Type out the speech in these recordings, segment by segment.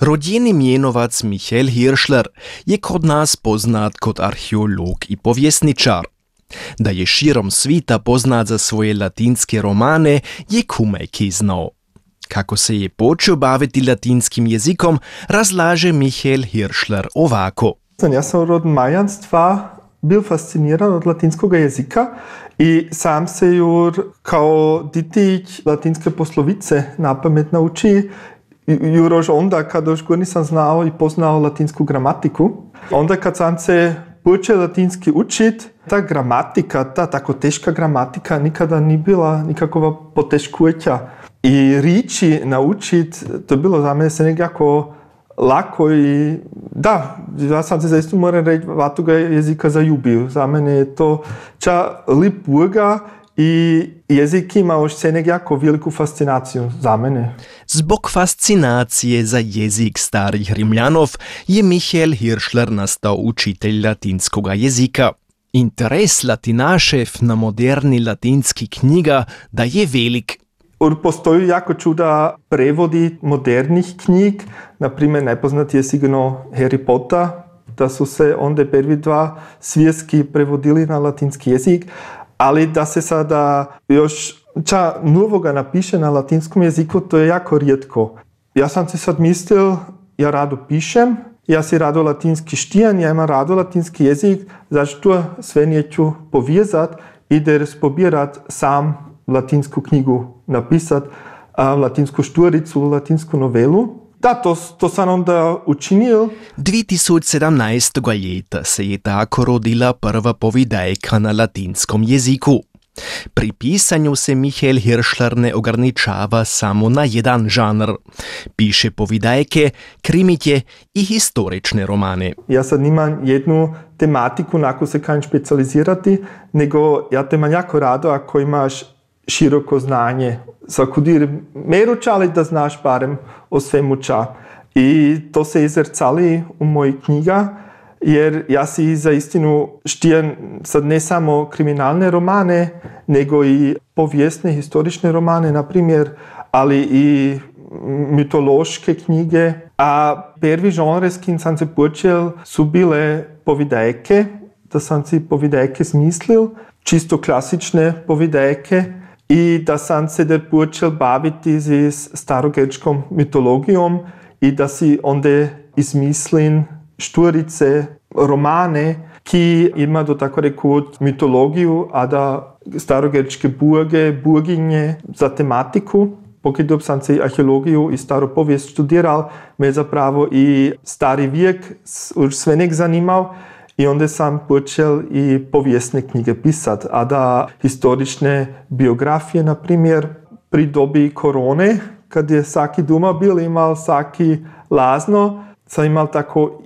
Rodjeni Mjenovac Michael Hirschler je kod nas poznat kot arheolog i povjesničar. Da je širom svita poznat za svoje latinske romane, je Kumek iznao. Kako se je počeo baviti latinskim jezikom, razlaže Michael Hirschler ovako. Ja sam rod majanstva, bil fasciniran od latinskog jezika i sam se jur kao ditić latinske poslovice napamet nauči. Još onda kad još nisam znao i poznao latinsku gramatiku. Onda kad sam se počeo latinski učiti, ta gramatika, ta tako teška gramatika nikada nije bila nikakva poteškoća. I riči naučiti, to je bilo za mene se nekako lako i da, ja sam se zaista moram reći vatoga jezika zaljubio. Za mene je to ča lip burga i jezik ima još se nekako veliku fascinaciju za mene. Zbog fascinacije za jezik starih Rimljanov je Michael Hirschler nastao učitelj latinskoga jezika. Interes latinašev na moderni latinski knjiga da je velik. Postoji jako čuda prevodi modernih knjig, naprimjer najpoznatiji je sigurno Harry Potter, da su se onda prvi dva svjetski prevodili na latinski jezik, ali da se sada još ča novoga napiše na latinskom jeziku, to je jako rijetko. Ja sam si sad mislil, ja rado pišem, ja si rado latinski štijan, ja imam rado latinski jezik, zašto sve neću povezat i da razpobirat sam latinsku knjigu napisat, latinsku šturicu, latinsku novelu. Da, to sam onda učinil. 2017. leta se je tako rodila prva povidajka na latinskom jeziku. Pri pisanju se Michael Hirschler ne ograničava samo na jedan žanr. Piše povidajke, krimitje i historične romane. Ja sad nimam jednu tematiku na koju se kajem specializirati, nego ja te imam jako rado ako imaš široko znanje, za kudir meru čali da znaš barem o svemu ča. I to se izrcali u mojih knjiga, jer ja si za istinu štijem sad ne samo kriminalne romane, nego i povijesne, historične romane, naprimjer, ali i mitološke knjige. A prvi žanr, s kim sam se počel, su bile povidajke, da sam si povidajke smislil, čisto klasične povidajke, i da sam se počel baviti z starogrečkom mitologijom i da si onda izmislim šturice, romane, ki ima do tako rekoč mitologiju, a da starogrečke burge, burginje za tematiku. Pokidop sam se arheologiju i staro povijest študiral, me zapravo i stari vijek sve nek zanimal. I onda sam počel i povijesne knjige pisat, a da historične biografije, na primjer, pri dobi korone, kad je vsaki doma bil, imal vsaki lazno, sam imal tako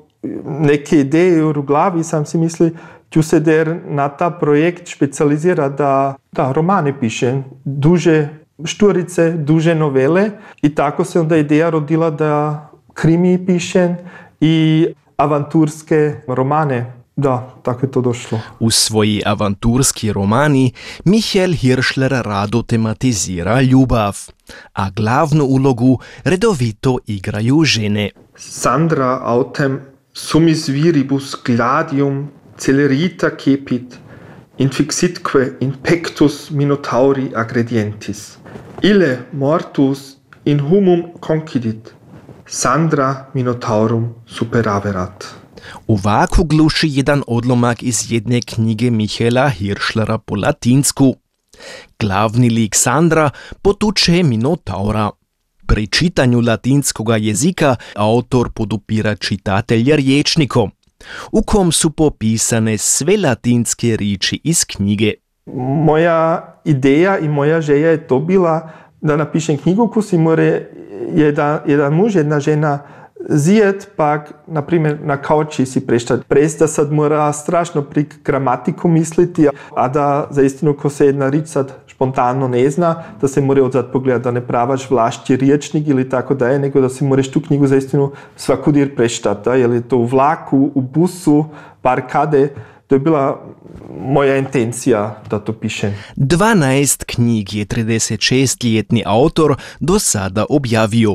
neke ideje u glavi i sam si mislil, ću se der na ta projekt specializira da romane piše, duže šturice, duže novele i tako se onda ideja rodila da krimi pišem i avanturske romane. Da, tako je to došlo. V svoji avanturski romani Michael Hirschler rado tematizira ljubav, a glavno ulogu redovito igrajo žene. Sandra autem sumis viribus gladium celerita kepit in fixitque in pectus minotauri aggredientis. Ile mortus in humum concidit. Sandra minotaurum superaverat. Ovako gluši jedan odlomak iz jedne knjige Michaela Hirschlera po latinsku. Glavni lik Sandra potuče minotaura. Pri čitanju latinskoga jezika avtor podupira čitatelja rječnikom, v kom su popisane sve latinske riči iz knjige. Moja ideja i moja želja je to bila, da napišem knjigu, ko si more jedan muž, jedna žena zijet, pa naprimer na kauči si preštat. Prez, da sad mora strašno pri gramatiku misliti, a da zaistinu, ko se jedna rič sad spontano ne zna, da se mora odzad pogledati, da ne pravaš vlašči riječnik ili tako da je, nego da si moraš tu knjigu zaistinu svakudir preštat. Je li to u vlaku, u busu, bar kade, To je bila moja intencija da to pišem. 12 knjig je 36-letni avtor do sada objavil.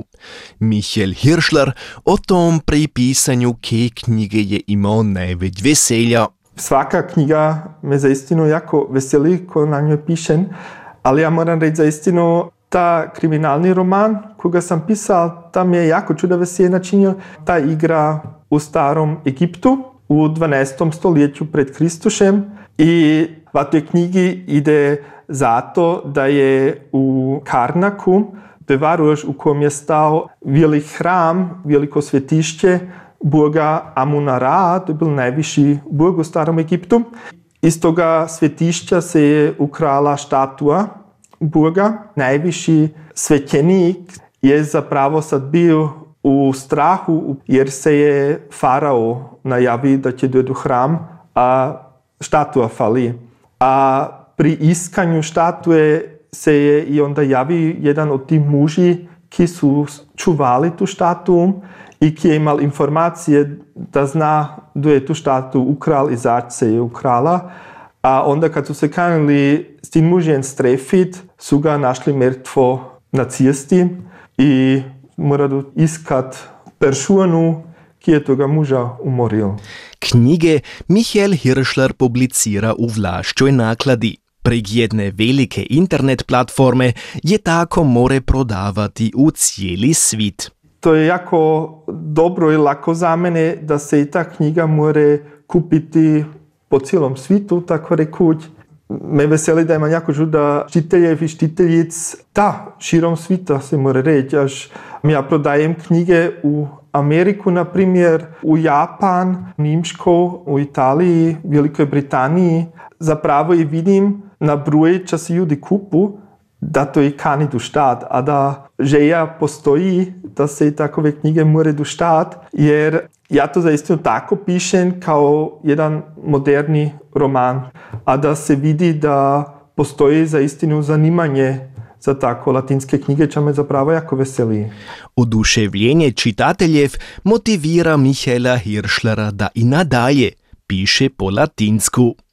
Michael Hirschler o tom pri pisanju, kje knjige je imao največ veselja. Vsaka knjiga me zaistino jako veseli, ko na njo pišem, ali ja moram reči zaistino, ta kriminalni roman, ko ga sam pisal, tam je jako čudovesije načinil. Ta igra u starom Egiptu u 12. stoljeću pred Kristušem i v toj knjigi ide zato, da je u Karnaku, Bevaruš, u kom je stao velik hram, veliko svetišće boga Amun-Ra, to je bil najvišji bog u starom Egiptu. Iz toga svetišća se je ukrala štatua boga. Najvišji svećenik je zapravo sad bio u strahu, jer se je farao najavi da će doći u hram, a štatua fali. A pri iskanju štatue se je i onda javi jedan od tih muži, ki su čuvali tu štatu i ki je imao informacije da zna da je tu štatu ukral i zač se je ukrala. A onda kad su se kanili s tim mužem strefit, su ga našli mrtvo na cesti i morali iskat peršuanu, ki je toga muža umoril. Knjige Michael Hirschler publicira u vlaščoj nakladi. Prek jedne velike internet platforme je tako more prodavati u cijeli svit. To je jako dobro i lako za mene, da se i ta knjiga more kupiti po cijelom svitu, tako rekuć. Me veseli da imam jako žuda čiteljev i čiteljic. Da, širom svita se more reći. Ja prodajem knjige u Ameriku, na primjer, u Japan, Nimško, u Italiji, Velikoj Britaniji. Zapravo i vidim na broj ča se ljudi kupu, da to i kani duštat, a da želja postoji, da se i takove knjige more duštat, jer ja to zaistinu tako pišem kao jedan moderni roman, a da se vidi da postoji zaistinu zanimanje za tako latinske knjige, ča me zapravo jako veseli. Oduševljenje čitateljev motivira Michaela Hirschlera, da i nadalje piše po latinsku.